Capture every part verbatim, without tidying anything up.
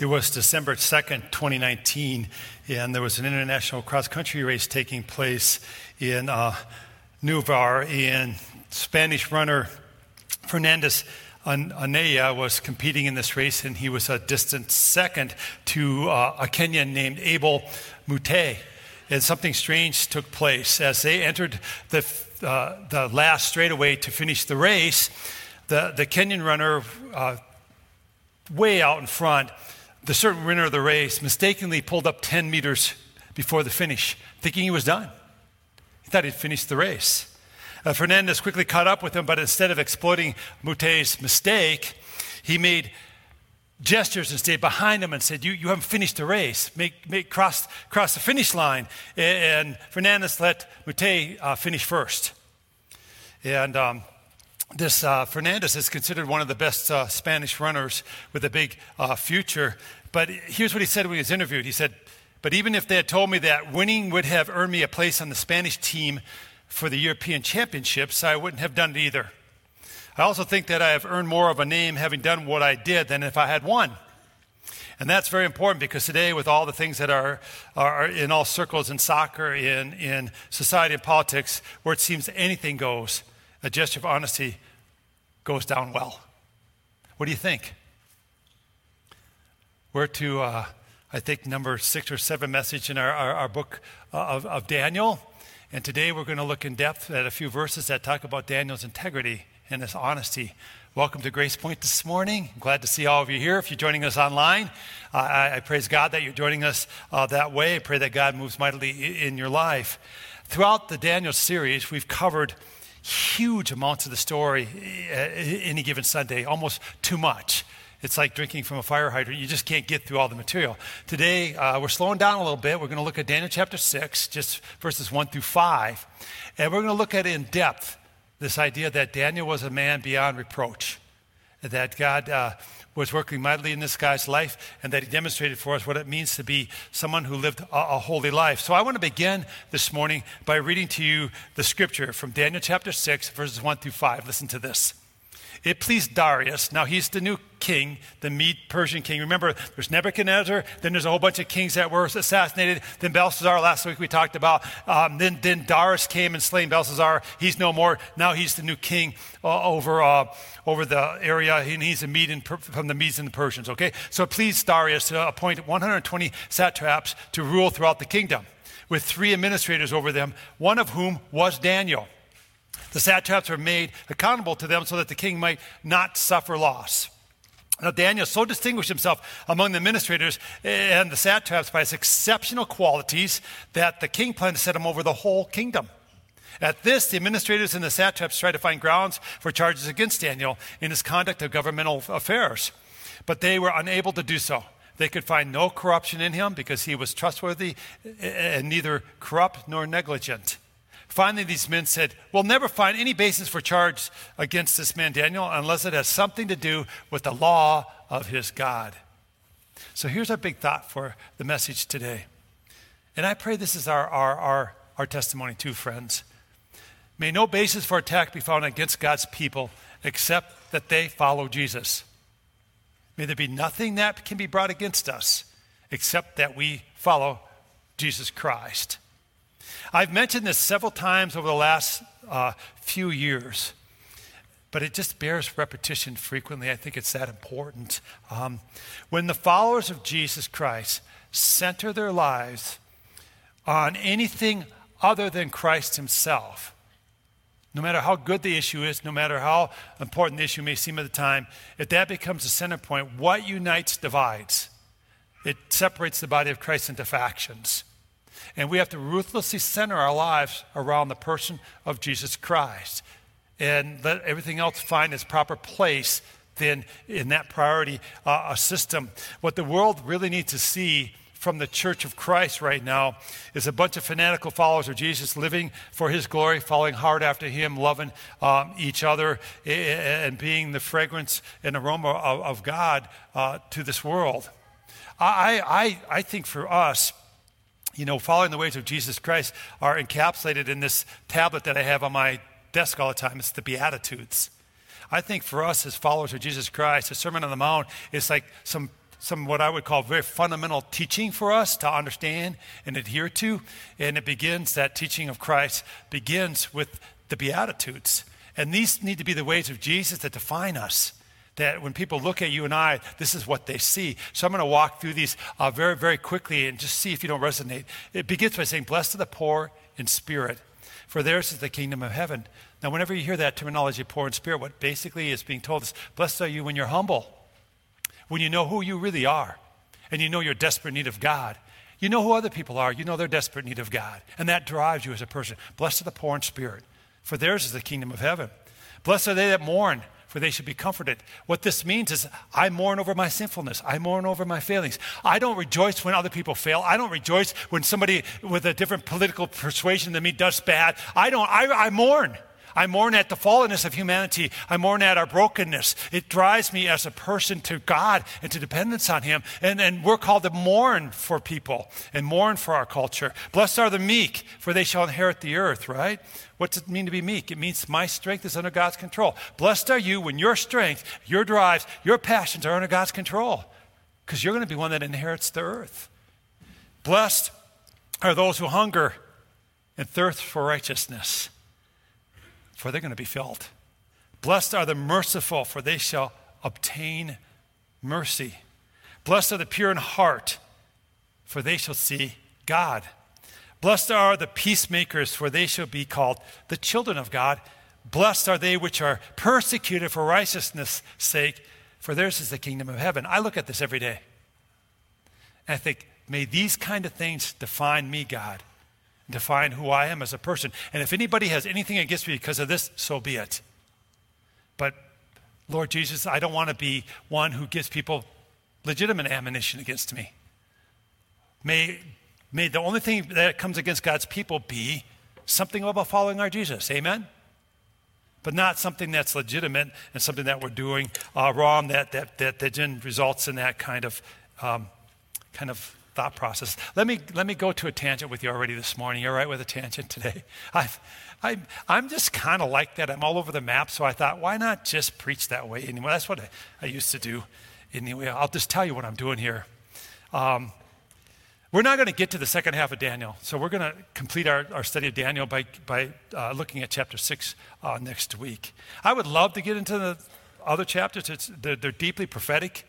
It was December second, twenty nineteen, and there was an international cross-country race taking place in uh, Nuvar, and Spanish runner Fernandez Anaya was competing in this race, and he was a distant second to uh, a Kenyan named Abel Mute. And something strange took place. As they entered the uh, the last straightaway to finish the race, the, the Kenyan runner uh, way out in front, the certain winner of the race, mistakenly pulled up ten meters before the finish, thinking he was done. He thought he'd finished the race. Uh, Fernandez quickly caught up with him, but instead of exploiting Mute's mistake, he made gestures and stayed behind him and said, you, you haven't finished the race. Make, make cross, cross the finish line. And, and Fernandez let Mute uh, finish first. And um, this uh, Fernandez is considered one of the best uh, Spanish runners with a big uh, future. But here's what he said when he was interviewed. He said, but even if they had told me that winning would have earned me a place on the Spanish team for the European Championships, I wouldn't have done it either. I also think that I have earned more of a name having done what I did than if I had won. And that's very important, because today, with all the things that are, are in all circles in soccer, in, in society and politics, where it seems anything goes, a gesture of honesty goes down well. What do you think? We're to, uh, I think, number six or seven message in our, our, our book of, of Daniel. And today we're going to look in depth at a few verses that talk about Daniel's integrity and his honesty. Welcome to Grace Point this morning. I'm glad to see all of you here. If you're joining us online, uh, I, I praise God that you're joining us uh, that way. I pray that God moves mightily in, in your life. Throughout the Daniel series, we've covered huge amounts of the story uh, any given Sunday, almost too much. It's like drinking from a fire hydrant. You just can't get through all the material. Today, uh, we're slowing down a little bit. We're going to look at Daniel chapter six, just verses one through five. And we're going to look at it in depth, this idea that Daniel was a man beyond reproach, that God uh, was working mightily in this guy's life, and that he demonstrated for us what it means to be someone who lived a, a holy life. So I want to begin this morning by reading to you the scripture from Daniel chapter six, verses one through five. Listen to this. It pleased Darius. Now he's the new king, the Mede-Persian king. Remember, there's Nebuchadnezzar. Then there's a whole bunch of kings that were assassinated. Then Belshazzar, last week we talked about. Um, then, then Darius came and slain Belshazzar. He's no more. Now he's the new king uh, over uh, over the area. And he's a Mede and per- from the Medes and the Persians, okay? So it pleased Darius to appoint one hundred twenty satraps to rule throughout the kingdom, with three administrators over them, one of whom was Daniel. The satraps were made accountable to them so that the king might not suffer loss. Now, Daniel so distinguished himself among the administrators and the satraps by his exceptional qualities that the king planned to set him over the whole kingdom. At this, the administrators and the satraps tried to find grounds for charges against Daniel in his conduct of governmental affairs, but they were unable to do so. They could find no corruption in him because he was trustworthy and neither corrupt nor negligent. Finally, these men said, we'll never find any basis for charge against this man, Daniel, unless it has something to do with the law of his God. So here's our big thought for the message today. And I pray this is our, our, our, our testimony too, friends. May no basis for attack be found against God's people except that they follow Jesus. May there be nothing that can be brought against us except that we follow Jesus Christ. I've mentioned this several times over the last uh, few years, but it just bears repetition frequently. I think it's that important. Um, when the followers of Jesus Christ center their lives on anything other than Christ himself, no matter how good the issue is, no matter how important the issue may seem at the time, if that becomes the center point, what unites divides. It separates the body of Christ into factions. And we have to ruthlessly center our lives around the person of Jesus Christ and let everything else find its proper place then in that priority uh, system. What the world really needs to see from the Church of Christ right now is a bunch of fanatical followers of Jesus living for his glory, following hard after him, loving um, each other, and being the fragrance and aroma of, of God uh, to this world. I, I, I think for us, you know, following the ways of Jesus Christ are encapsulated in this tablet that I have on my desk all the time. It's the Beatitudes. I think for us as followers of Jesus Christ, the Sermon on the Mount is like some some what I would call very fundamental teaching for us to understand and adhere to. And it begins, that teaching of Christ begins with the Beatitudes. And these need to be the ways of Jesus that define us, that when people look at you and I, this is what they see. So I'm going to walk through these uh, very, very quickly and just see if you don't resonate. It begins by saying, blessed are the poor in spirit, for theirs is the kingdom of heaven. Now, whenever you hear that terminology, poor in spirit, what basically is being told is, blessed are you when you're humble, when you know who you really are, and you know you're desperate in need of God. You know who other people are. You know they're desperate in need of God, and that drives you as a person. Blessed are the poor in spirit, for theirs is the kingdom of heaven. Blessed are they that mourn, for they should be comforted. What this means is, I mourn over my sinfulness. I mourn over my failings. I don't rejoice when other people fail. I don't rejoice when somebody with a different political persuasion than me does bad. I don't, I, I mourn. I mourn at the fallenness of humanity. I mourn at our brokenness. It drives me as a person to God and to dependence on him. And, and we're called to mourn for people and mourn for our culture. Blessed are the meek, for they shall inherit the earth, right? What does it mean to be meek? It means my strength is under God's control. Blessed are you when your strength, your drives, your passions are under God's control, because you're going to be one that inherits the earth. Blessed are those who hunger and thirst for righteousness, for they're going to be filled. Blessed are the merciful, for they shall obtain mercy. Blessed are the pure in heart, for they shall see God. Blessed are the peacemakers, for they shall be called the children of God. Blessed are they which are persecuted for righteousness' sake, for theirs is the kingdom of heaven. I look at this every day, and I think, may these kind of things define me, God. Define who I am as a person. And if anybody has anything against me because of this, so be it. But Lord Jesus, I don't want to be one who gives people legitimate ammunition against me. May, may the only thing that comes against God's people be something about following our Jesus. Amen? But not something that's legitimate and something that we're doing uh, wrong that, that, that, that then results in that kind of, um, kind of, thought process. Let me let me go to a tangent with you already this morning. You're right with a tangent today. I've, I I'm just kind of like that. I'm all over the map, so I thought, why not just preach that way anyway? That's what I, I used to do. Anyway, I'll just tell you what I'm doing here. Um, we're not going to get to the second half of Daniel, so we're going to complete our, our study of Daniel by by uh, looking at chapter six uh, next week. I would love to get into the other chapters. It's, they're, they're deeply prophetic,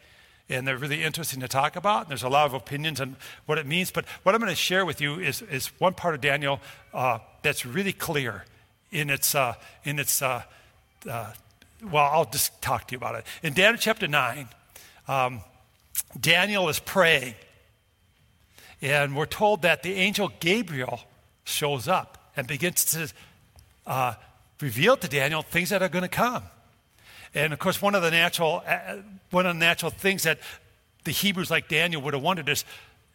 and they're really interesting to talk about. And there's a lot of opinions on what it means. But what I'm going to share with you is, is one part of Daniel uh, that's really clear in its, uh, in its uh, uh, well, I'll just talk to you about it. In Daniel chapter nine, um, Daniel is praying. And we're told that the angel Gabriel shows up and begins to uh, reveal to Daniel things that are going to come. And of course, one of the natural one of the natural things that the Hebrews like Daniel would have wondered is,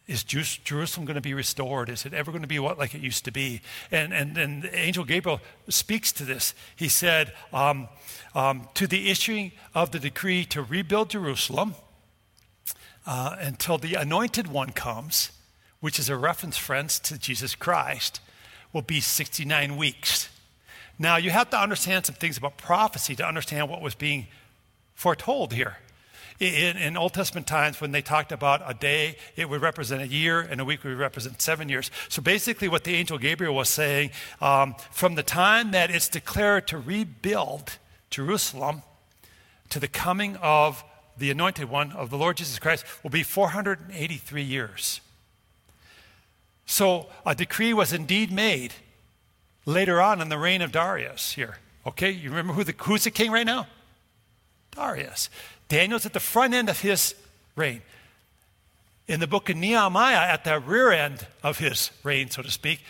is Jerusalem going to be restored? Is it ever going to be what like it used to be? And and, and the angel Gabriel speaks to this. He said, um, um, to the issuing of the decree to rebuild Jerusalem uh, until the anointed one comes, which is a reference, friends, to Jesus Christ, will be sixty-nine weeks. Now, you have to understand some things about prophecy to understand what was being foretold here. In, in Old Testament times, when they talked about a day, it would represent a year, and a week would represent seven years. So basically what the angel Gabriel was saying, um, from the time that it's declared to rebuild Jerusalem to the coming of the anointed one, of the Lord Jesus Christ, will be four hundred eighty-three years. So a decree was indeed made later on in the reign of Darius here. Okay, you remember who the, who's the king right now? Darius. Daniel's at the front end of his reign. In the book of Nehemiah, at the rear end of his reign, so to speak,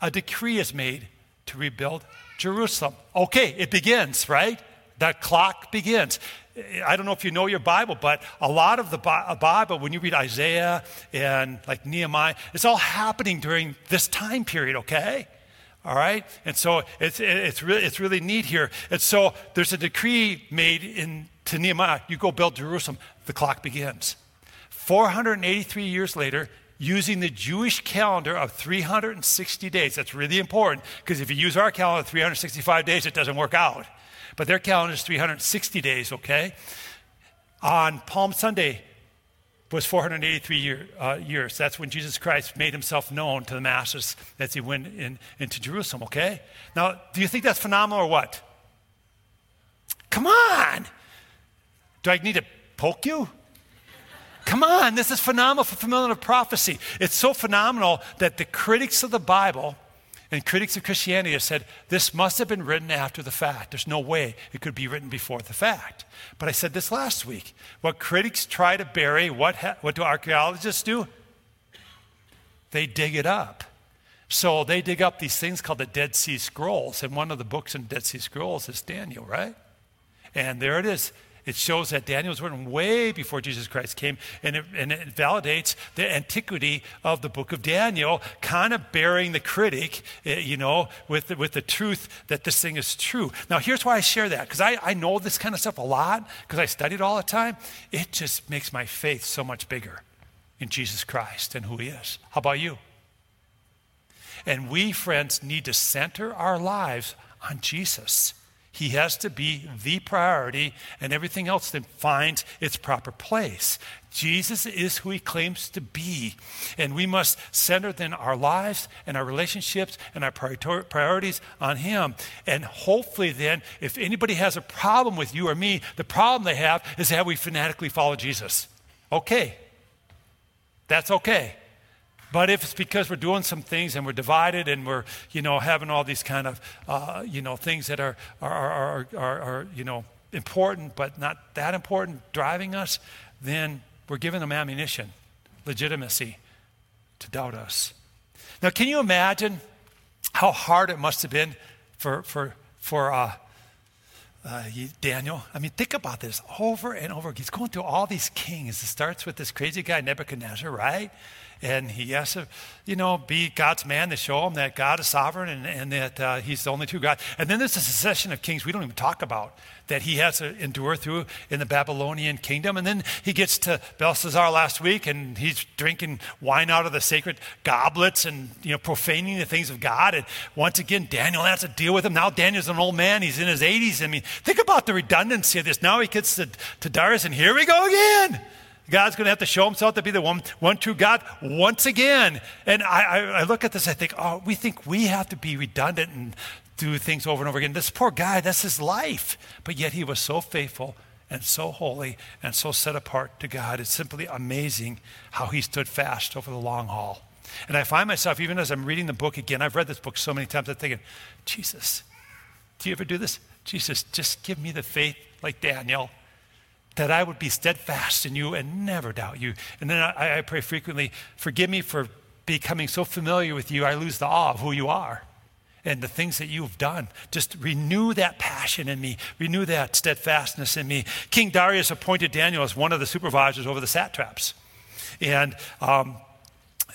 a decree is made to rebuild Jerusalem. Okay, it begins, right? That clock begins. I don't know if you know your Bible, but a lot of the Bible, when you read Isaiah and like Nehemiah, it's all happening during this time period, okay? All right, and so it's it's really it's really neat here. And so there's a decree made in to Nehemiah. You go build Jerusalem. The clock begins. four hundred eighty-three years later, using the Jewish calendar of three hundred sixty days. That's really important, because if you use our calendar three hundred sixty-five days, it doesn't work out. But their calendar is three hundred sixty days. Okay, on Palm Sunday, was four hundred eighty-three year, uh, years. That's when Jesus Christ made himself known to the masses as he went in, into Jerusalem, okay? Now, do you think that's phenomenal or what? Come on! Do I need to poke you? Come on, this is phenomenal fulfillment of prophecy. It's so phenomenal that the critics of the Bible and critics of Christianity have said, this must have been written after the fact. There's no way it could be written before the fact. But I said this last week. What critics try to bury, what, ha- what do archaeologists do? They dig it up. So they dig up these things called the Dead Sea Scrolls. And one of the books in Dead Sea Scrolls is Daniel, right? And there it is. It shows that Daniel was written way before Jesus Christ came, and it, and it validates the antiquity of the book of Daniel, kind of burying the critic, you know, with the, with the truth that this thing is true. Now, here's why I share that, because I, I know this kind of stuff a lot, because I study it all the time. It just makes my faith so much bigger in Jesus Christ and who he is. How about you? And we, friends, need to center our lives on Jesus. He has to be the priority, and everything else then finds its proper place. Jesus is who he claims to be, and we must center then our lives and our relationships and our priorities on him. And hopefully then, if anybody has a problem with you or me, the problem they have is how we fanatically follow Jesus. Okay, that's okay. But if it's because we're doing some things and we're divided and we're, you know, having all these kind of, uh, you know, things that are are, are, are, are, are, you know, important but not that important driving us, then we're giving them ammunition, legitimacy to doubt us. Now, can you imagine how hard it must have been for for for uh, uh, Daniel? I mean, think about this over and over. He's going through all these kings. It starts with this crazy guy, Nebuchadnezzar, right? And he has to, you know, be God's man to show him that God is sovereign and, and that uh, he's the only true God. And then there's a succession of kings we don't even talk about that he has to endure through in the Babylonian kingdom. And then he gets to Belshazzar last week, and he's drinking wine out of the sacred goblets and, you know, profaning the things of God. And once again, Daniel has to deal with him. Now Daniel's an old man. He's in his eighties. I mean, think about the redundancy of this. Now he gets to, to Darius, and here we go again. God's going to have to show himself to be the one, one true God once again. And I, I, I look at this, I think, oh, we think we have to be redundant and do things over and over again. This poor guy, that's his life. But yet he was so faithful and so holy and so set apart to God. It's simply amazing how he stood fast over the long haul. And I find myself, even as I'm reading the book again, I've read this book so many times, I'm thinking, Jesus, do you ever do this? Jesus, just give me the faith like Daniel, that I would be steadfast in you and never doubt you. And then I, I pray frequently, forgive me for becoming so familiar with you, I lose the awe of who you are and the things that you've done. Just renew that passion in me. Renew that steadfastness in me. King Darius appointed Daniel as one of the supervisors over the satraps. And um,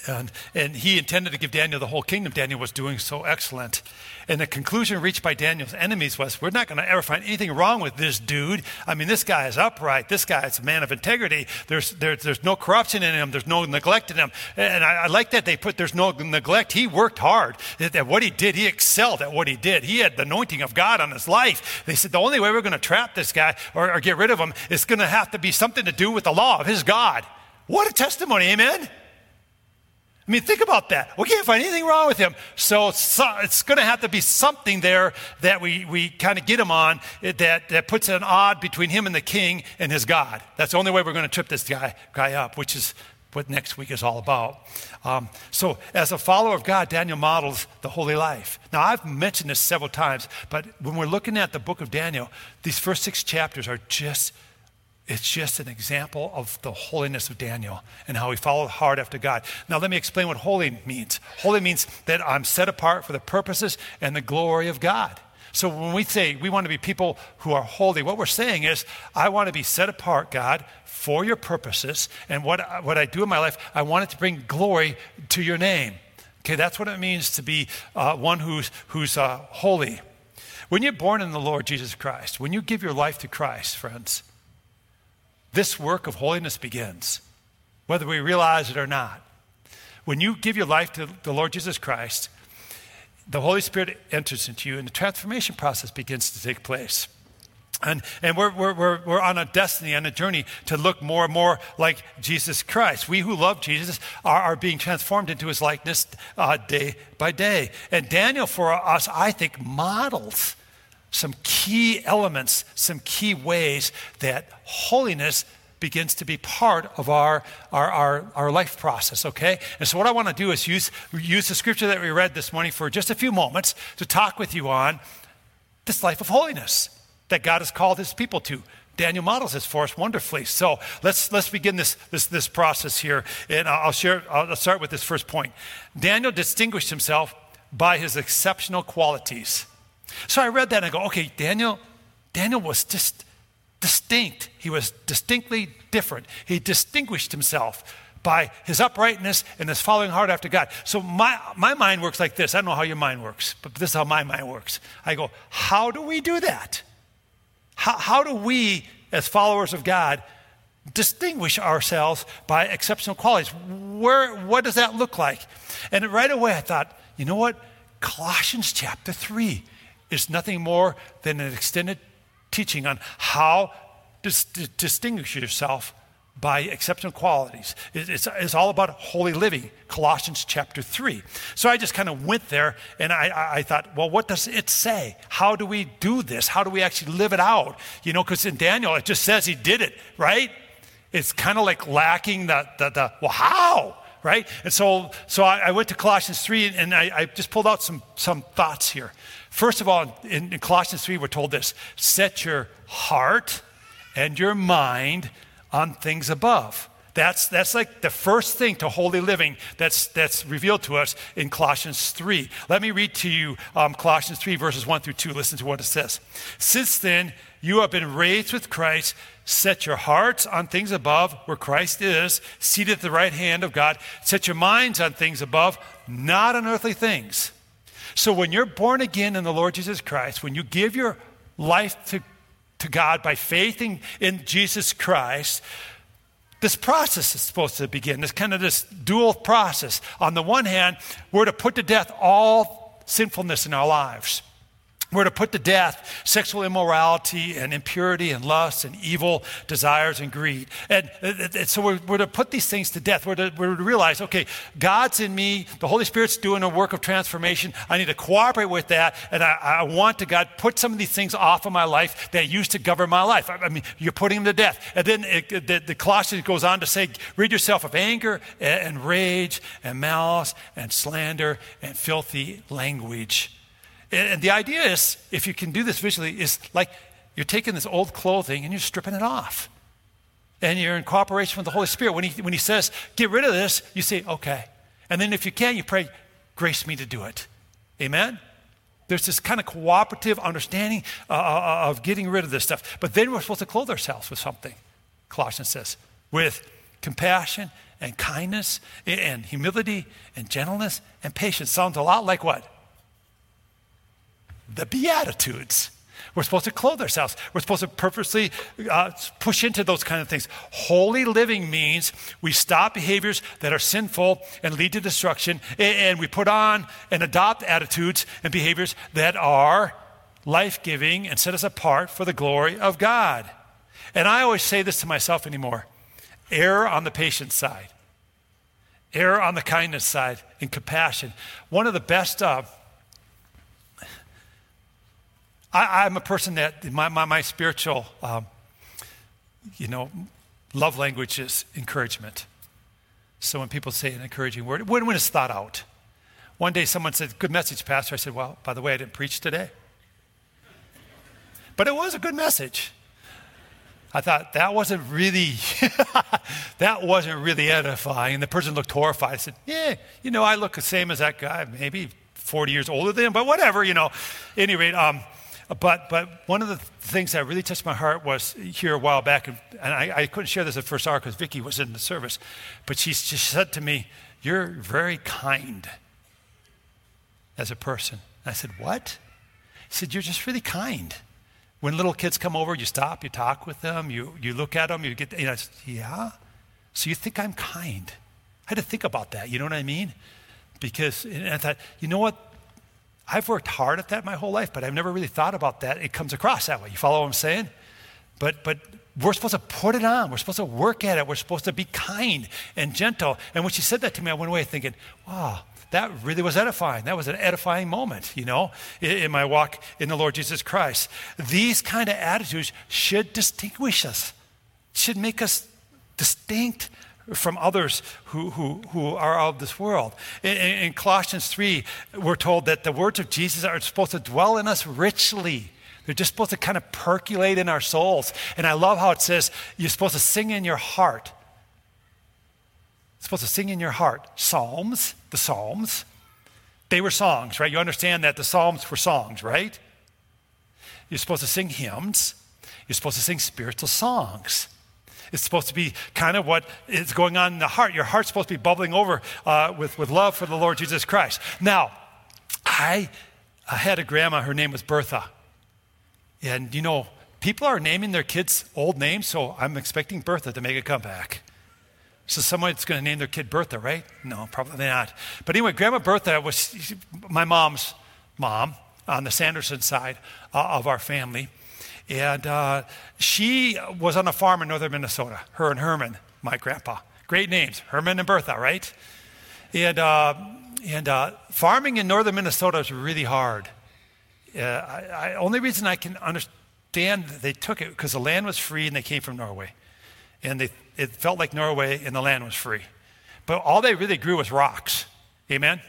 and and he intended to give Daniel the whole kingdom. Daniel was doing so excellent. And the conclusion reached by Daniel's enemies was, we're not going to ever find anything wrong with this dude. I mean, this guy is upright. This guy is a man of integrity. There's there's, there's no corruption in him. There's no neglect in him. And I, I like that they put there's no neglect. He worked hard. That, that what he did, he excelled at what he did. He had the anointing of God on his life. They said the only way we're going to trap this guy or, or get rid of him is going to have to be something to do with the law of his God. What a testimony, amen? I mean, think about that. We can't find anything wrong with him. So, so it's going to have to be something there that we, we kind of get him on that, that puts an odd between him and the king and his God. That's the only way we're going to trip this guy, guy up, which is what next week is all about. Um, so as a follower of God, Daniel models the holy life. Now, I've mentioned this several times, but when we're looking at the book of Daniel, these first six chapters are just It's just an example of the holiness of Daniel and how he followed hard after God. Now, let me explain what holy means. Holy means that I'm set apart for the purposes and the glory of God. So when we say we want to be people who are holy, what we're saying is, I want to be set apart, God, for your purposes. And what, what I do in my life, I want it to bring glory to your name. Okay, that's what it means to be uh, one who's, who's uh, holy. When you're born in the Lord Jesus Christ, when you give your life to Christ, friends, this work of holiness begins, whether we realize it or not. When you give your life to the Lord Jesus Christ, the Holy Spirit enters into you and the transformation process begins to take place. And and we're we're we're on a destiny, on a journey to look more and more like Jesus Christ. We who love Jesus are, are being transformed into his likeness uh, day by day. And Daniel, for us, I think, models some key elements, some key ways that holiness begins to be part of our, our our our life process, okay? And so what I want to do is use use the scripture that we read this morning for just a few moments to talk with you on this life of holiness that God has called his people to. Daniel models this for us wonderfully. So let's let's begin this this this process here, and I'll share. I'll start with this first point. Daniel distinguished himself by his exceptional qualities. So I read that and I go, okay, Daniel, Daniel was just distinct. He was distinctly different. He distinguished himself by his uprightness and his following hard after God. So my my mind works like this. I don't know how your mind works, but this is how my mind works. I go, how do we do that? How, how do we, as followers of God, distinguish ourselves by exceptional qualities? Where, what does that look like? And right away I thought, you know what? Colossians chapter three is nothing more than an extended teaching on how to dis- distinguish yourself by exceptional qualities. It, it's, it's all about holy living, Colossians chapter three. So I just kind of went there and I, I, I thought, well, what does it say? How do we do this? How do we actually live it out? You know, because in Daniel, it just says he did it, right? It's kind of like lacking the, the, the well, how, right? And so so I, I went to Colossians three and I, I just pulled out some, some thoughts here. First of all, in, in Colossians three, we're told this: set your heart and your mind on things above. That's that's like the first thing to holy living that's that's revealed to us in Colossians three. Let me read to you um, Colossians three, verses one through two. Listen to what it says. Since then, you have been raised with Christ. Set your hearts on things above, where Christ is, seated at the right hand of God. Set your minds on things above, not on earthly things. So when you're born again in the Lord Jesus Christ, when you give your life to to God by faith in, in Jesus Christ, this process is supposed to begin. This kind of this dual process. On the one hand, we're to put to death all sinfulness in our lives. We're to put to death sexual immorality and impurity and lust and evil desires and greed. And, and so we're, we're to put these things to death. We're to, we're to realize, okay, God's in me. The Holy Spirit's doing a work of transformation. I need to cooperate with that. And I, I want to, God, put some of these things off of my life that used to govern my life. I, I mean, you're putting them to death. And then it, the, the Colossians goes on to say, rid yourself of anger and, and rage and malice and slander and filthy language. And the idea is, if you can do this visually, is like you're taking this old clothing and you're stripping it off. And you're in cooperation with the Holy Spirit. When he, when he says, get rid of this, you say, okay. And then if you can, you pray, grace me to do it. Amen? There's this kind of cooperative understanding uh, of getting rid of this stuff. But then we're supposed to clothe ourselves with something, Colossians says, with compassion and kindness and humility and gentleness and patience. Sounds a lot like what? The Beatitudes. We're supposed to clothe ourselves. We're supposed to purposely uh, push into those kind of things. Holy living means we stop behaviors that are sinful and lead to destruction, and we put on and adopt attitudes and behaviors that are life-giving and set us apart for the glory of God. And I always say this to myself anymore: err on the patience side, err on the kindness side, and compassion. One of the best of, I, I'm a person that my my, my spiritual, um, you know, love language is encouragement. So when people say an encouraging word, when, when it's thought out. One day someone said, good message, Pastor. I said, well, by the way, I didn't preach today. But it was a good message. I thought, that wasn't really, that wasn't really edifying. And the person looked horrified. I said, yeah, you know, I look the same as that guy, maybe forty years older than him, but whatever, you know. At any rate, um, But but one of the things that really touched my heart was here a while back, and I, I couldn't share this at first hour because Vicki was in the service, but she just said to me, you're very kind as a person. And I said, what? She said, you're just really kind. When little kids come over, you stop, you talk with them, you you look at them, you get, you know, I said, yeah? So you think I'm kind? I had to think about that, you know what I mean? Because, and I thought, you know what? I've worked hard at that my whole life, but I've never really thought about that. It comes across that way. You follow what I'm saying? But but we're supposed to put it on. We're supposed to work at it. We're supposed to be kind and gentle. And when she said that to me, I went away thinking, wow, that really was edifying. That was an edifying moment, you know, in, in my walk in the Lord Jesus Christ. These kind of attitudes should distinguish us, should make us distinct from others who, who, who are of this world. In, in Colossians three, we're told that the words of Jesus are supposed to dwell in us richly. They're just supposed to kind of percolate in our souls. And I love how it says you're supposed to sing in your heart. You're supposed to sing in your heart. Psalms, the Psalms, they were songs, right? You understand that the Psalms were songs, right? You're supposed to sing hymns. You're supposed to sing spiritual songs. It's supposed to be kind of what is going on in the heart. Your heart's supposed to be bubbling over uh, with, with love for the Lord Jesus Christ. Now, I, I had a grandma, her name was Bertha. And you know, people are naming their kids old names, so I'm expecting Bertha to make a comeback. So someone's going to name their kid Bertha, right? No, probably not. But anyway, Grandma Bertha was my mom's mom on the Sanderson side uh, of our family. And uh, she was on a farm in northern Minnesota, her and Herman, my grandpa. Great names, Herman and Bertha, right? And uh, and uh, farming in northern Minnesota is really hard. Uh, I, I, only reason I can understand they took it because the land was free and they came from Norway. And they, it felt like Norway and the land was free. But all they really grew was rocks, amen?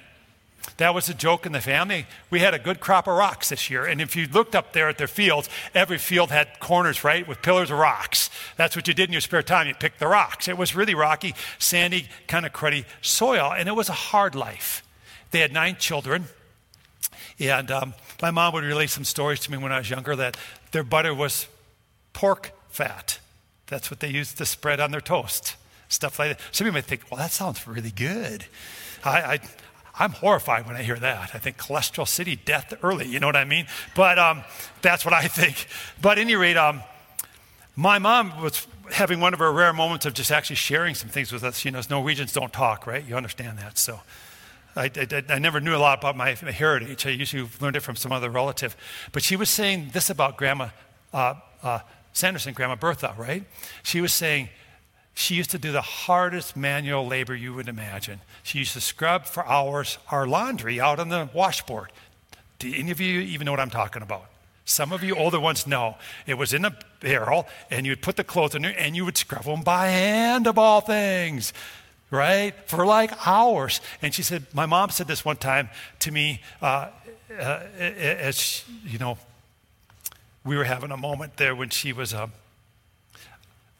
That was a joke in the family. We had a good crop of rocks this year. And if you looked up there at their fields, every field had corners, right, with pillars of rocks. That's what you did in your spare time. You picked the rocks. It was really rocky, sandy, kind of cruddy soil. And it was a hard life. They had nine children. And um, my mom would relate some stories to me when I was younger that their butter was pork fat. That's what they used to spread on their toast, stuff like that. Some of you might think, well, that sounds really good. I... I I'm horrified when I hear that. I think cholesterol city, death early, you know what I mean? But um, that's what I think. But at any rate, um, my mom was having one of her rare moments of just actually sharing some things with us. You know, Norwegians don't talk, right? You understand that. So I, I, I never knew a lot about my heritage. I usually learned it from some other relative. But she was saying this about Grandma uh, uh, Sanderson, Grandma Bertha, right? She was saying, she used to do the hardest manual labor you would imagine. She used to scrub for hours our laundry out on the washboard. Do any of you even know what I'm talking about? Some of you older ones know. It was in a barrel, and you'd put the clothes in there, and you would scrub them by hand of all things, right, for like hours. And she said, my mom said this one time to me, uh, uh, as, she, you know, we were having a moment there when she was uh,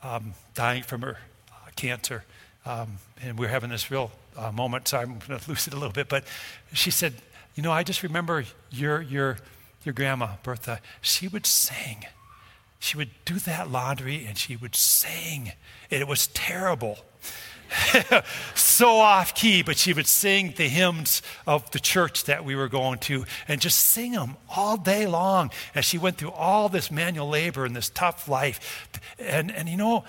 um, dying from her cancer, um, and we were having this real uh, moment, so I'm going to lose it a little bit, but she said, you know, I just remember your your your grandma, Bertha, she would sing. She would do that laundry, and she would sing, and it was terrible. So off key, but she would sing the hymns of the church that we were going to and just sing them all day long as she went through all this manual labor and this tough life. And, and you know,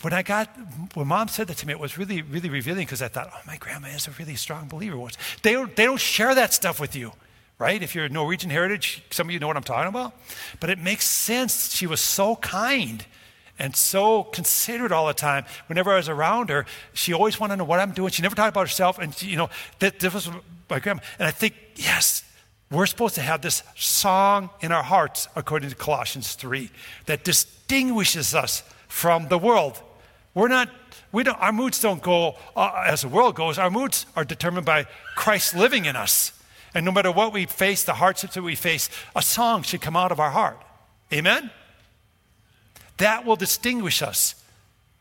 When I got, when Mom said that to me, it was really, really revealing because I thought, oh, my grandma is a really strong believer. They don't, they don't share that stuff with you, right? If you're Norwegian heritage, some of you know what I'm talking about. But it makes sense. She was so kind and so considerate all the time. Whenever I was around her, she always wanted to know what I'm doing. She never talked about herself. And, she, you know, that this was my grandma. And I think, yes, we're supposed to have this song in our hearts, according to Colossians three, that distinguishes us from the world. We're not, we don't, our moods don't go uh, as the world goes. Our moods are determined by Christ living in us. And no matter what we face, the hardships that we face, a song should come out of our heart. Amen? That will distinguish us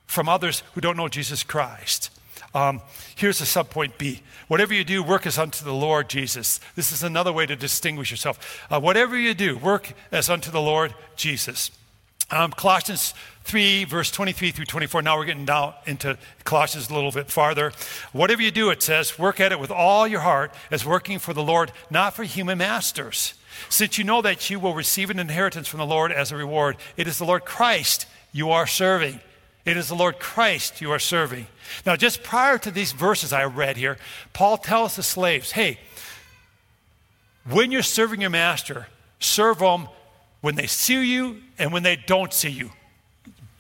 from others who don't know Jesus Christ. Um, here's the subpoint B. Whatever you do, work as unto the Lord Jesus. This is another way to distinguish yourself. Uh, whatever you do, work as unto the Lord Jesus. Um, Colossians three, verse twenty-three through twenty-four. Now we're getting down into Colossians a little bit farther. Whatever you do, it says, work at it with all your heart as working for the Lord, not for human masters. Since you know that you will receive an inheritance from the Lord as a reward, it is the Lord Christ you are serving. It is the Lord Christ you are serving. Now, just prior to these verses I read here, Paul tells the slaves, hey, when you're serving your master, serve them when they see you and when they don't see you,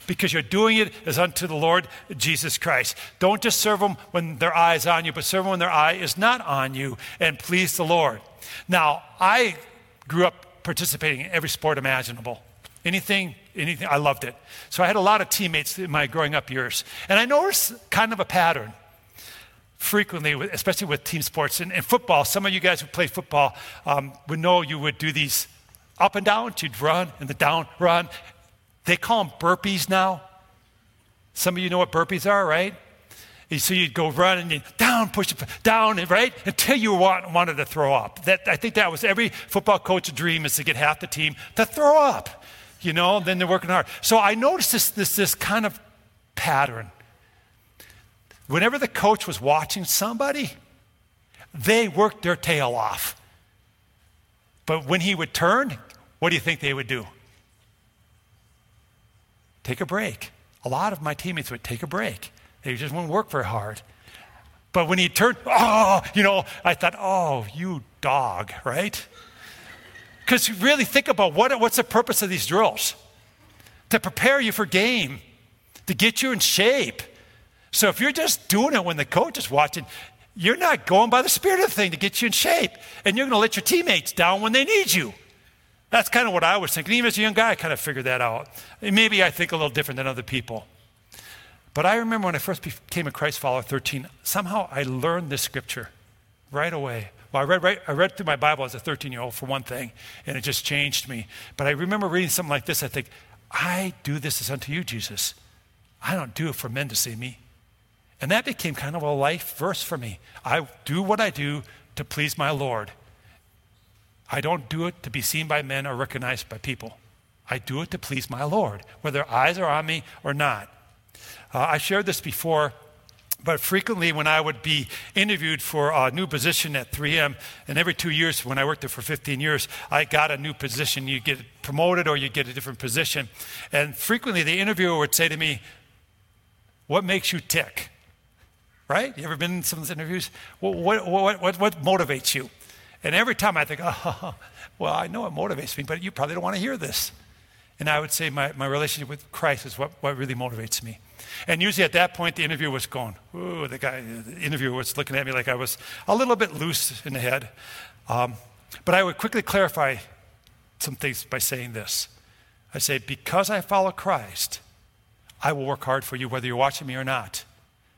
because you're doing it as unto the Lord Jesus Christ. Don't just serve them when their eye is on you, but serve them when their eye is not on you, and please the Lord. Now, I grew up participating in every sport imaginable. Anything, anything, I loved it. So I had a lot of teammates in my growing up years. And I noticed kind of a pattern frequently, especially with team sports. And, and football, some of you guys who play football um, would know you would do these up and downs. You'd run and the down, run. They call them burpees now. Some of you know what burpees are, right? And so you'd go run and you down, push it down, right? Until you want, wanted to throw up. That I think that was every football coach's dream, is to get half the team to throw up, you know, and then they're working hard. So I noticed this, this, this kind of pattern. Whenever the coach was watching somebody, they worked their tail off. But when he would turn, what do you think they would do? Take a break. A lot of my teammates would take a break. They just wouldn't work very hard. But when he turned, oh, you know, I thought, oh, you dog, right? Because really think about what what's the purpose of these drills? To prepare you for game, to get you in shape. So if you're just doing it when the coach is watching, you're not going by the spirit of the thing to get you in shape. And you're going to let your teammates down when they need you. That's kind of what I was thinking. Even as a young guy, I kind of figured that out. Maybe I think a little different than other people. But I remember when I first became a Christ follower at thirteen, somehow I learned this scripture right away. Well, I read, right, I read through my Bible as a thirteen-year-old for one thing, and it just changed me. But I remember reading something like this. I think, I do this as unto you, Jesus. I don't do it for men to see me. And that became kind of a life verse for me. I do what I do to please my Lord. I don't do it to be seen by men or recognized by people. I do it to please my Lord, whether eyes are on me or not. Uh, I shared this before, but frequently when I would be interviewed for a new position at three M, and every two years when I worked there for fifteen years, I got a new position. You get promoted or you get a different position. And frequently the interviewer would say to me, what makes you tick? Right? You ever been in some of those interviews? What, what, what, what, what motivates you? And every time I think, oh, well, I know it motivates me, but you probably don't want to hear this. And I would say my, my relationship with Christ is what, what really motivates me. And usually at that point, the interviewer was going, ooh, the guy, the interviewer was looking at me like I was a little bit loose in the head. Um, but I would quickly clarify some things by saying this. I say, because I follow Christ, I will work hard for you, whether you're watching me or not,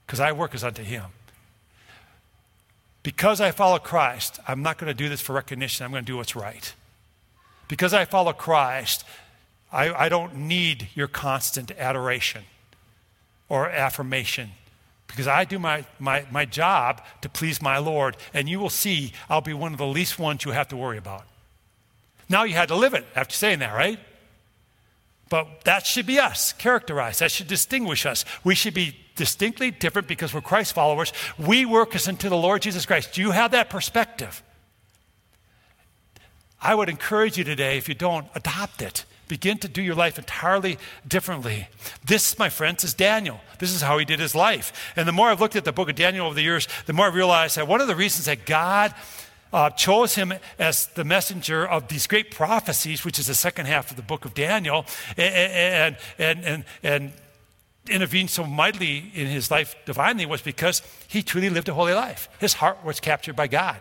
because I work as unto him. Because I follow Christ, I'm not going to do this for recognition. I'm going to do what's right. Because I follow Christ, I, I don't need your constant adoration or affirmation, because I do my, my, my job to please my Lord, and you will see I'll be one of the least ones you have to worry about. Now you had to live it after saying that, right? But that should be us, characterized. That should distinguish us. We should be distinctly different because we're Christ followers. We work as unto the Lord Jesus Christ. Do you have that perspective? I would encourage you today, if you don't, adopt it. Begin to do your life entirely differently. This, my friends, is Daniel. This is how he did his life. And the more I've looked at the book of Daniel over the years, the more I realized that one of the reasons that God Uh, chose him as the messenger of these great prophecies, which is the second half of the book of Daniel, and and and, and intervened so mightily in his life divinely, was because he truly lived a holy life. His heart was captured by God.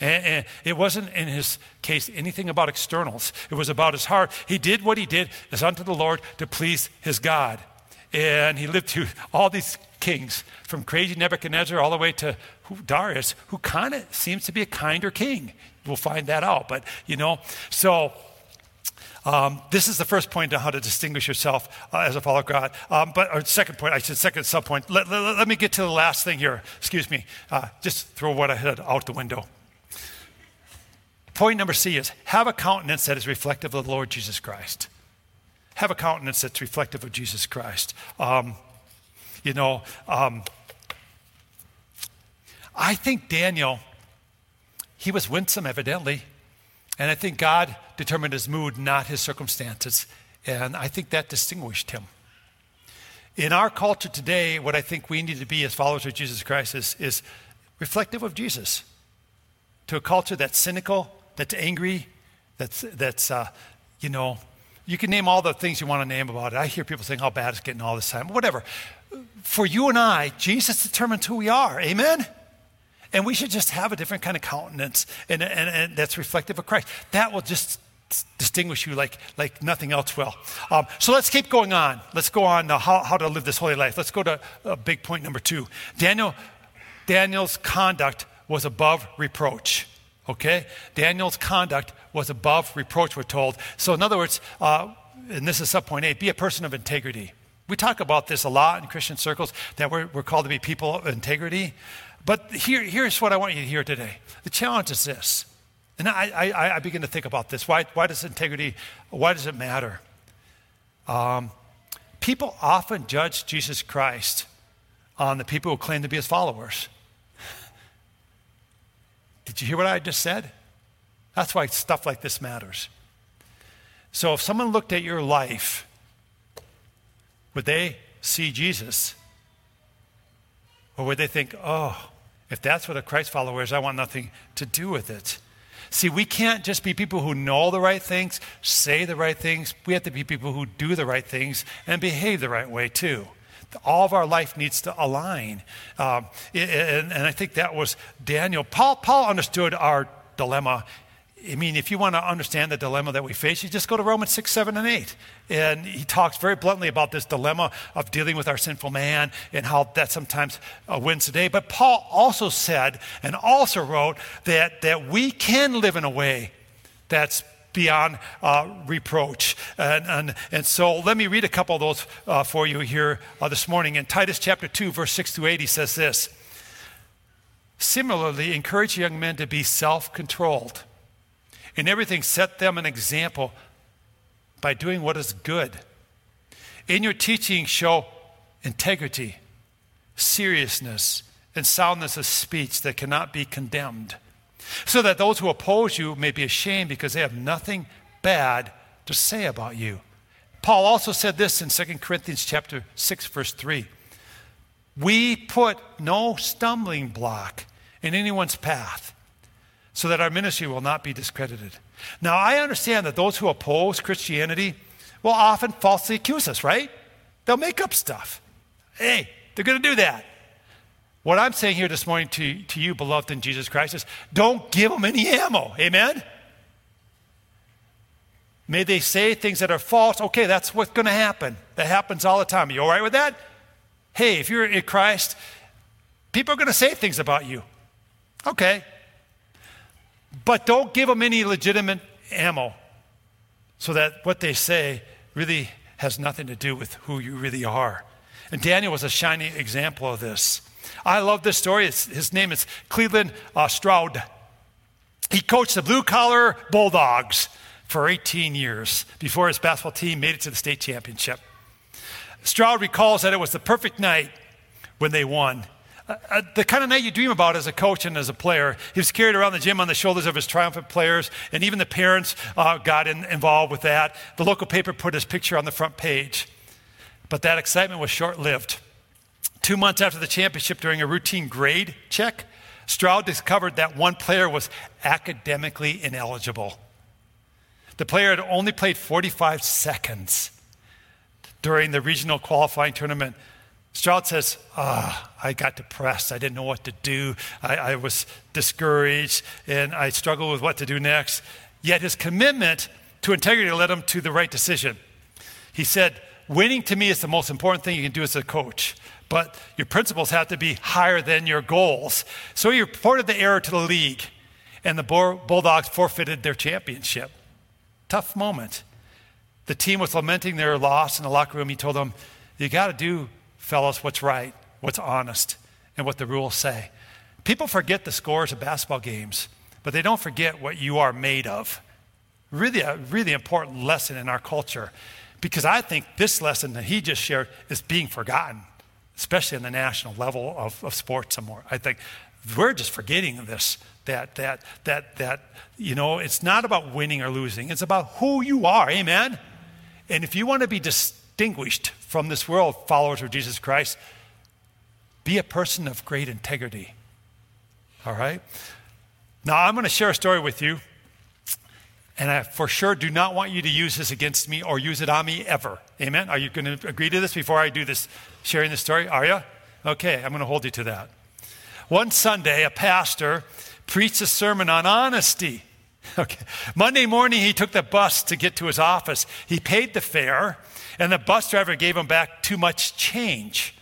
And, and it wasn't, in his case, anything about externals. It was about his heart. He did what he did as unto the Lord to please his God. And he lived through all these kings, from crazy Nebuchadnezzar all the way to Darius, who kind of seems to be a kinder king. We'll find that out, but you know. So um, this is the first point on how to distinguish yourself uh, as a follower of God. Um, but our second point, I said second subpoint. Let, let, let me get to the last thing here. Excuse me. Uh, just throw what I had out the window. Point number C is, have a countenance that is reflective of the Lord Jesus Christ. Have a countenance that's reflective of Jesus Christ. Um, you know, um, I think Daniel, he was winsome, evidently. And I think God determined his mood, not his circumstances. And I think that distinguished him. In our culture today, what I think we need to be as followers of Jesus Christ is, is reflective of Jesus. To a culture that's cynical, that's angry, that's, that's uh, you know, you can name all the things you want to name about it. I hear people saying how bad it's getting all this time, whatever. For you and I, Jesus determines who we are, amen? And we should just have a different kind of countenance, and, and, and that's reflective of Christ. That will just distinguish you like like nothing else will. Um, so let's keep going on. Let's go on uh, how, how to live this holy life. Let's go to uh, big point number two. Daniel, Daniel's conduct was above reproach. Okay, Daniel's conduct was above reproach, we're told. So in other words, uh, and this is subpoint eight, be a person of integrity. We talk about this a lot in Christian circles, that we're, we're called to be people of integrity. But here, here's what I want you to hear today. The challenge is this, and I, I, I begin to think about this. Why, why does integrity, why does it matter? Um, people often judge Jesus Christ on the people who claim to be his followers. Did you hear what I just said? That's why stuff like this matters. So if someone looked at your life, would they see Jesus? Or would they think, oh, if that's what a Christ follower is, I want nothing to do with it. See, we can't just be people who know the right things, say the right things. We have to be people who do the right things and behave the right way too. All of our life needs to align. Um, and, and I think that was Daniel. Paul, Paul understood our dilemma. I mean, if you want to understand the dilemma that we face, you just go to Romans six, seven, and eight. And he talks very bluntly about this dilemma of dealing with our sinful man and how that sometimes uh, wins the day. But Paul also said and also wrote that, that we can live in a way that's beyond uh, reproach. And, and and so let me read a couple of those uh, for you here uh, this morning. In Titus chapter two, verse six to eight, he says this. Similarly, encourage young men to be self-controlled. In everything, set them an example by doing what is good. In your teaching, show integrity, seriousness, and soundness of speech that cannot be condemned, so that those who oppose you may be ashamed because they have nothing bad to say about you. Paul also said this in Second Corinthians chapter six, verse three. We put no stumbling block in anyone's path so that our ministry will not be discredited. Now, I understand that those who oppose Christianity will often falsely accuse us, right? They'll make up stuff. Hey, they're going to do that. What I'm saying here this morning to, to you, beloved in Jesus Christ, is don't give them any ammo, amen? May they say things that are false. Okay, that's what's going to happen. That happens all the time. Are you all right with that? Hey, if you're in Christ, people are going to say things about you. Okay. But don't give them any legitimate ammo so that what they say really has nothing to do with who you really are. And Daniel was a shining example of this. I love this story. It's, his name is Cleveland uh, Stroud. He coached the blue-collar Bulldogs for eighteen years before his basketball team made it to the state championship. Stroud recalls that it was the perfect night when they won. Uh, the kind of night you dream about as a coach and as a player. He was carried around the gym on the shoulders of his triumphant players, and even the parents uh, got in, involved with that. The local paper put his picture on the front page. But that excitement was short-lived. Two months after the championship, during a routine grade check, Stroud discovered that one player was academically ineligible. The player had only played forty-five seconds during the regional qualifying tournament. Stroud says, ah, oh, I got depressed. I didn't know what to do. I, I was discouraged, and I struggled with what to do next. Yet his commitment to integrity led him to the right decision. He said, winning to me is the most important thing you can do as a coach, but your principles have to be higher than your goals. So he reported the error to the league, and the Bulldogs forfeited their championship. Tough moment. The team was lamenting their loss in the locker room. He told them, you got to do, fellas, what's right, what's honest, and what the rules say. People forget the scores of basketball games, but they don't forget what you are made of. Really a really important lesson in our culture, because I think this lesson that he just shared is being forgotten, especially on the national level of, of sports some more. I think we're just forgetting this, that, that, that, that, you know, it's not about winning or losing. It's about who you are, amen? And if you want to be distinguished from this world, followers of Jesus Christ, be a person of great integrity, all right? Now, I'm going to share a story with you And I for sure do not want you to use this against me or use it on me ever. Amen? Are you going to agree to this before I do this, sharing this story? Are you? Okay, I'm going to hold you to that. One Sunday, a pastor preached a sermon on honesty. Okay. Monday morning, he took the bus to get to his office. He paid the fare, and the bus driver gave him back too much change.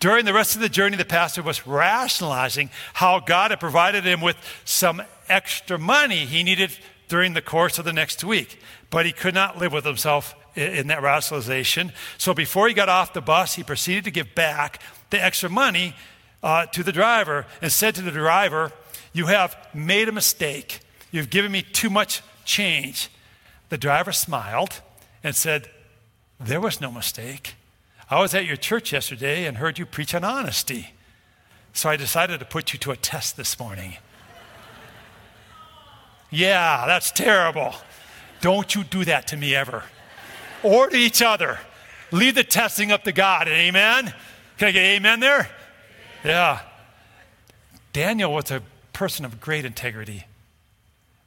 During the rest of the journey, the pastor was rationalizing how God had provided him with some extra money he needed during the course of the next week. But he could not live with himself in that rationalization. So before he got off the bus, he proceeded to give back the extra money uh, to the driver and said to the driver, "You have made a mistake. You've given me too much change." The driver smiled and said, "There was no mistake. I was at your church yesterday and heard you preach on honesty. So I decided to put you to a test this morning." Yeah, that's terrible. Don't you do that to me ever. Or to each other. Leave the testing up to God. Amen? Can I get amen there? Yeah. Daniel was a person of great integrity.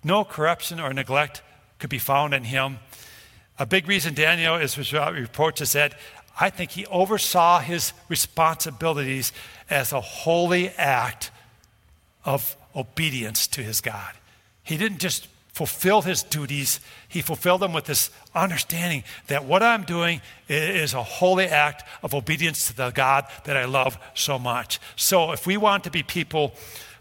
No corruption or neglect could be found in him. A big reason Daniel is reproached is that I think he oversaw his responsibilities as a holy act of obedience to his God. He didn't just fulfill his duties. He fulfilled them with this understanding that what I'm doing is a holy act of obedience to the God that I love so much. So if we want to be people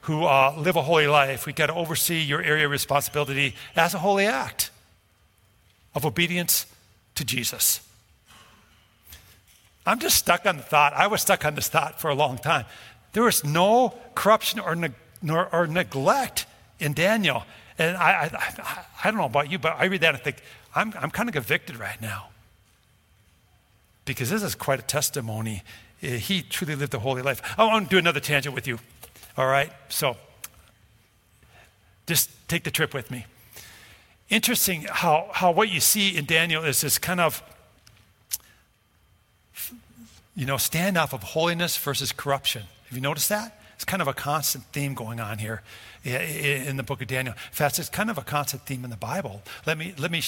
who uh, live a holy life, we got to oversee your area of responsibility as a holy act of obedience to Jesus. I'm just stuck on the thought. I was stuck on this thought for a long time. There was no corruption or ne- nor, or neglect in Daniel. And I, I I don't know about you, but I read that and think, I'm I'm kind of convicted right now. Because this is quite a testimony. He truly lived a holy life. I want to do another tangent with you. All right, so just take the trip with me. Interesting how, how what you see in Daniel is this kind of, you know, standoff of holiness versus corruption. Have you noticed that? It's kind of a constant theme going on here in the book of Daniel. In fact, it's kind of a constant theme in the Bible. Let me let me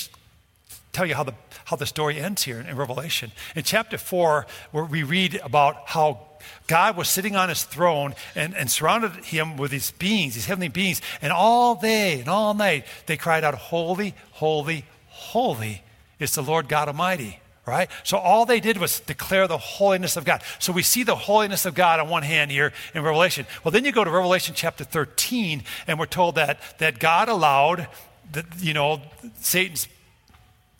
tell you how the how the story ends here in Revelation. In chapter four, where we read about how God was sitting on his throne and, and surrounded him with these beings, these heavenly beings. And all day and all night, they cried out, "Holy, holy, holy is the Lord God Almighty," right? So all they did was declare the holiness of God. So we see the holiness of God on one hand here in Revelation. Well, then you go to Revelation chapter thirteen, and we're told that, that God allowed, the, you know, Satan's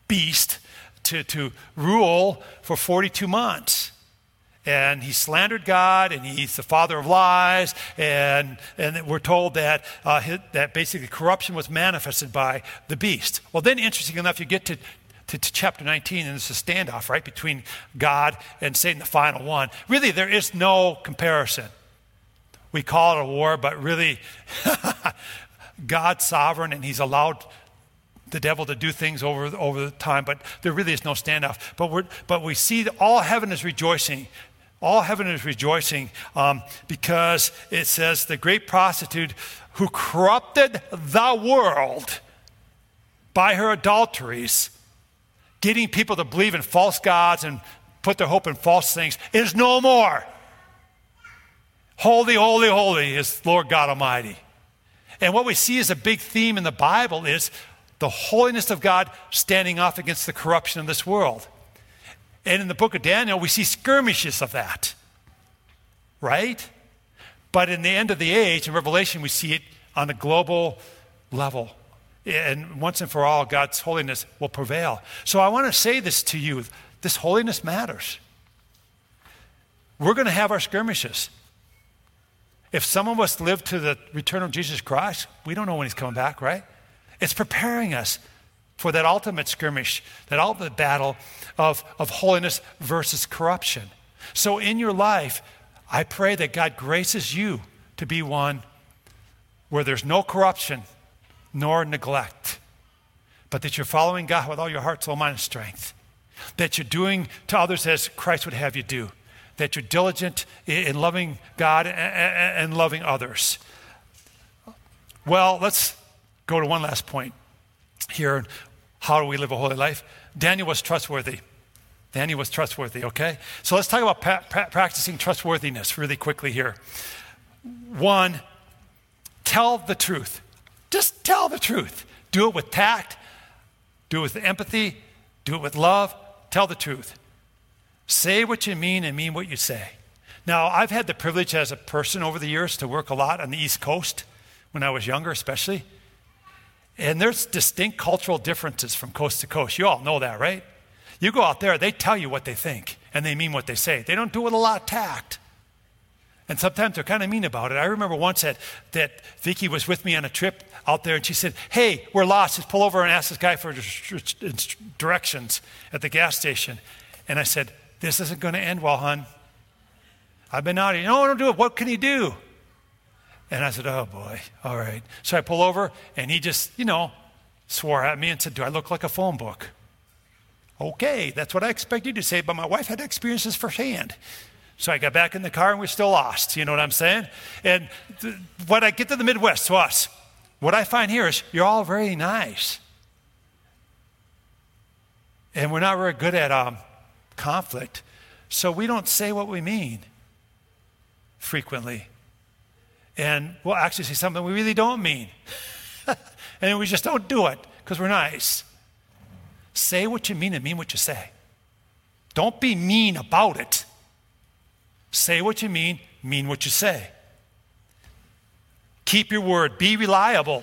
beast to, to rule for forty-two months. And he slandered God, and he's the father of lies, and and we're told that uh, his, that basically corruption was manifested by the beast. Well, then, interesting enough, you get to, to, to chapter nineteen, and it's a standoff, right, between God and Satan, the final one. Really, there is no comparison. We call it a war, but really, God's sovereign, and he's allowed the devil to do things over over the time, but there really is no standoff. But we but we see that all heaven is rejoicing. All heaven is rejoicing um, because it says the great prostitute who corrupted the world by her adulteries, getting people to believe in false gods and put their hope in false things, is no more. Holy, holy, holy is Lord God Almighty. And what we see as a big theme in the Bible is the holiness of God standing off against the corruption of this world. And in the book of Daniel, we see skirmishes of that, right? But in the end of the age, in Revelation, we see it on a global level. And once and for all, God's holiness will prevail. So I want to say this to you. This holiness matters. We're going to have our skirmishes. If some of us live to the return of Jesus Christ, we don't know when he's coming back, right? It's preparing us for that ultimate skirmish, that ultimate battle of, of holiness versus corruption. So in your life, I pray that God graces you to be one where there's no corruption nor neglect, but that you're following God with all your heart, soul, mind, and strength, that you're doing to others as Christ would have you do, that you're diligent in loving God and loving others. Well, let's go to one last point. here in how do we live a holy life. Daniel was trustworthy. Daniel was trustworthy, okay? So let's talk about pa- pra- practicing trustworthiness really quickly here. One, tell the truth. Just tell the truth. Do it with tact. Do it with empathy. Do it with love. Tell the truth. Say what you mean and mean what you say. Now, I've had the privilege as a person over the years to work a lot on the East Coast when I was younger especially. And there's distinct cultural differences from coast to coast. You all know that, right? You go out there, they tell you what they think, and they mean what they say. They don't do it with a lot of tact. And sometimes they're kind of mean about it. I remember once that, that Vicky was with me on a trip out there, and she said, hey, we're lost. Just pull over and ask this guy for directions at the gas station. And I said, this isn't going to end well, hon. I've been out here. No, don't do it. What can he do? And I said, oh, boy, all right. So I pull over, and he just, you know, swore at me and said, do I look like a phone book? Okay, that's what I expected you to say, but my wife had experienced this firsthand. So I got back in the car, and we're still lost. You know what I'm saying? And th- when I get to the Midwest, to us, what I find here is you're all very nice. And we're not very good at um, conflict, so we don't say what we mean frequently. And we'll actually say something we really don't mean. And we just don't do it because we're nice. Say what you mean and mean what you say. Don't be mean about it. Say what you mean, mean what you say. Keep your word. Be reliable.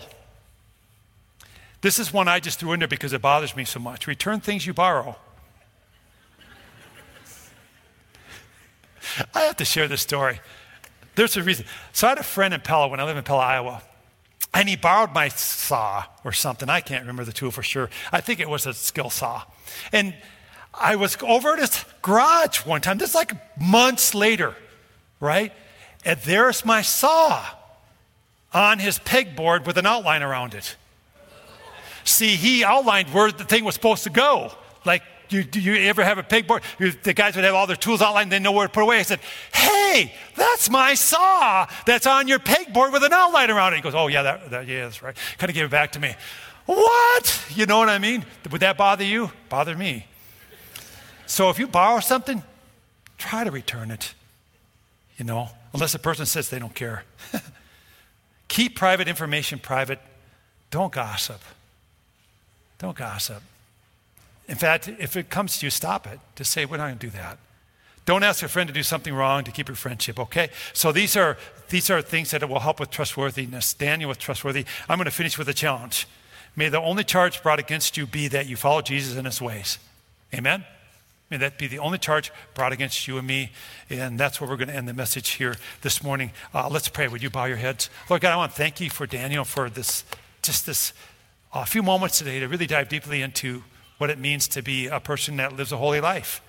This is one I just threw in there because it bothers me so much. Return things you borrow. I have to share this story. There's a reason. So I had a friend in Pella when I lived in Pella, Iowa. And he borrowed my saw or something. I can't remember the tool for sure. I think it was a skill saw. And I was over at his garage one time. This is like months later, right? And there's my saw on his pegboard with an outline around it. See, he outlined where the thing was supposed to go. Like, you, do you ever have a pegboard? You, the guys would have all their tools outlined. They know where to put away. I said, hey, that's my saw that's on your pegboard with an outline around it. He goes, oh, yeah, that, that, yeah, that's right. Kind of gave it back to me. What? You know what I mean? Would that bother you? Bother me. So if you borrow something, try to return it, you know, unless the person says they don't care. Keep private information private. Don't gossip. Don't gossip. In fact, if it comes to you, stop it. Just say, we're not going to do that. Don't ask your friend to do something wrong to keep your friendship, okay? So these are these are things that will help with trustworthiness. Daniel with trustworthy. I'm going to finish with a challenge. May the only charge brought against you be that you follow Jesus in his ways. Amen? May that be the only charge brought against you and me. And that's where we're going to end the message here this morning. Uh, let's pray. Would you bow your heads? Lord God, I want to thank you for Daniel for this, just this uh, few moments today to really dive deeply into what it means to be a person that lives a holy life.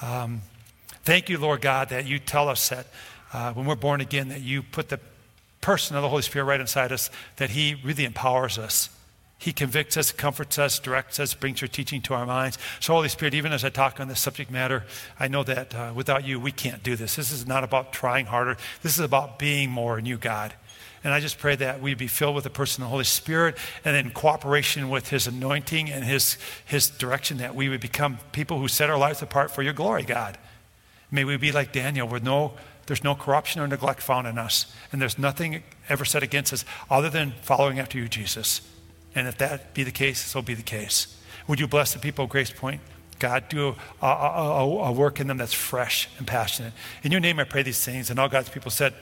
Um, thank you, Lord God, that you tell us that uh, when we're born again, that you put the person of the Holy Spirit right inside us, that he really empowers us. He convicts us, comforts us, directs us, brings your teaching to our minds. So, Holy Spirit, even as I talk on this subject matter, I know that uh, without you, we can't do this. This is not about trying harder. This is about being more in you, God. And I just pray that we be filled with the person of the Holy Spirit and in cooperation with his anointing and his, his direction that we would become people who set our lives apart for your glory, God. May we be like Daniel where no, there's no corruption or neglect found in us and there's nothing ever said against us other than following after you, Jesus. And if that be the case, so be the case. Would you bless the people of Grace Point? God, do a, a, a, a work in them that's fresh and passionate. In your name I pray these things and all God's people said,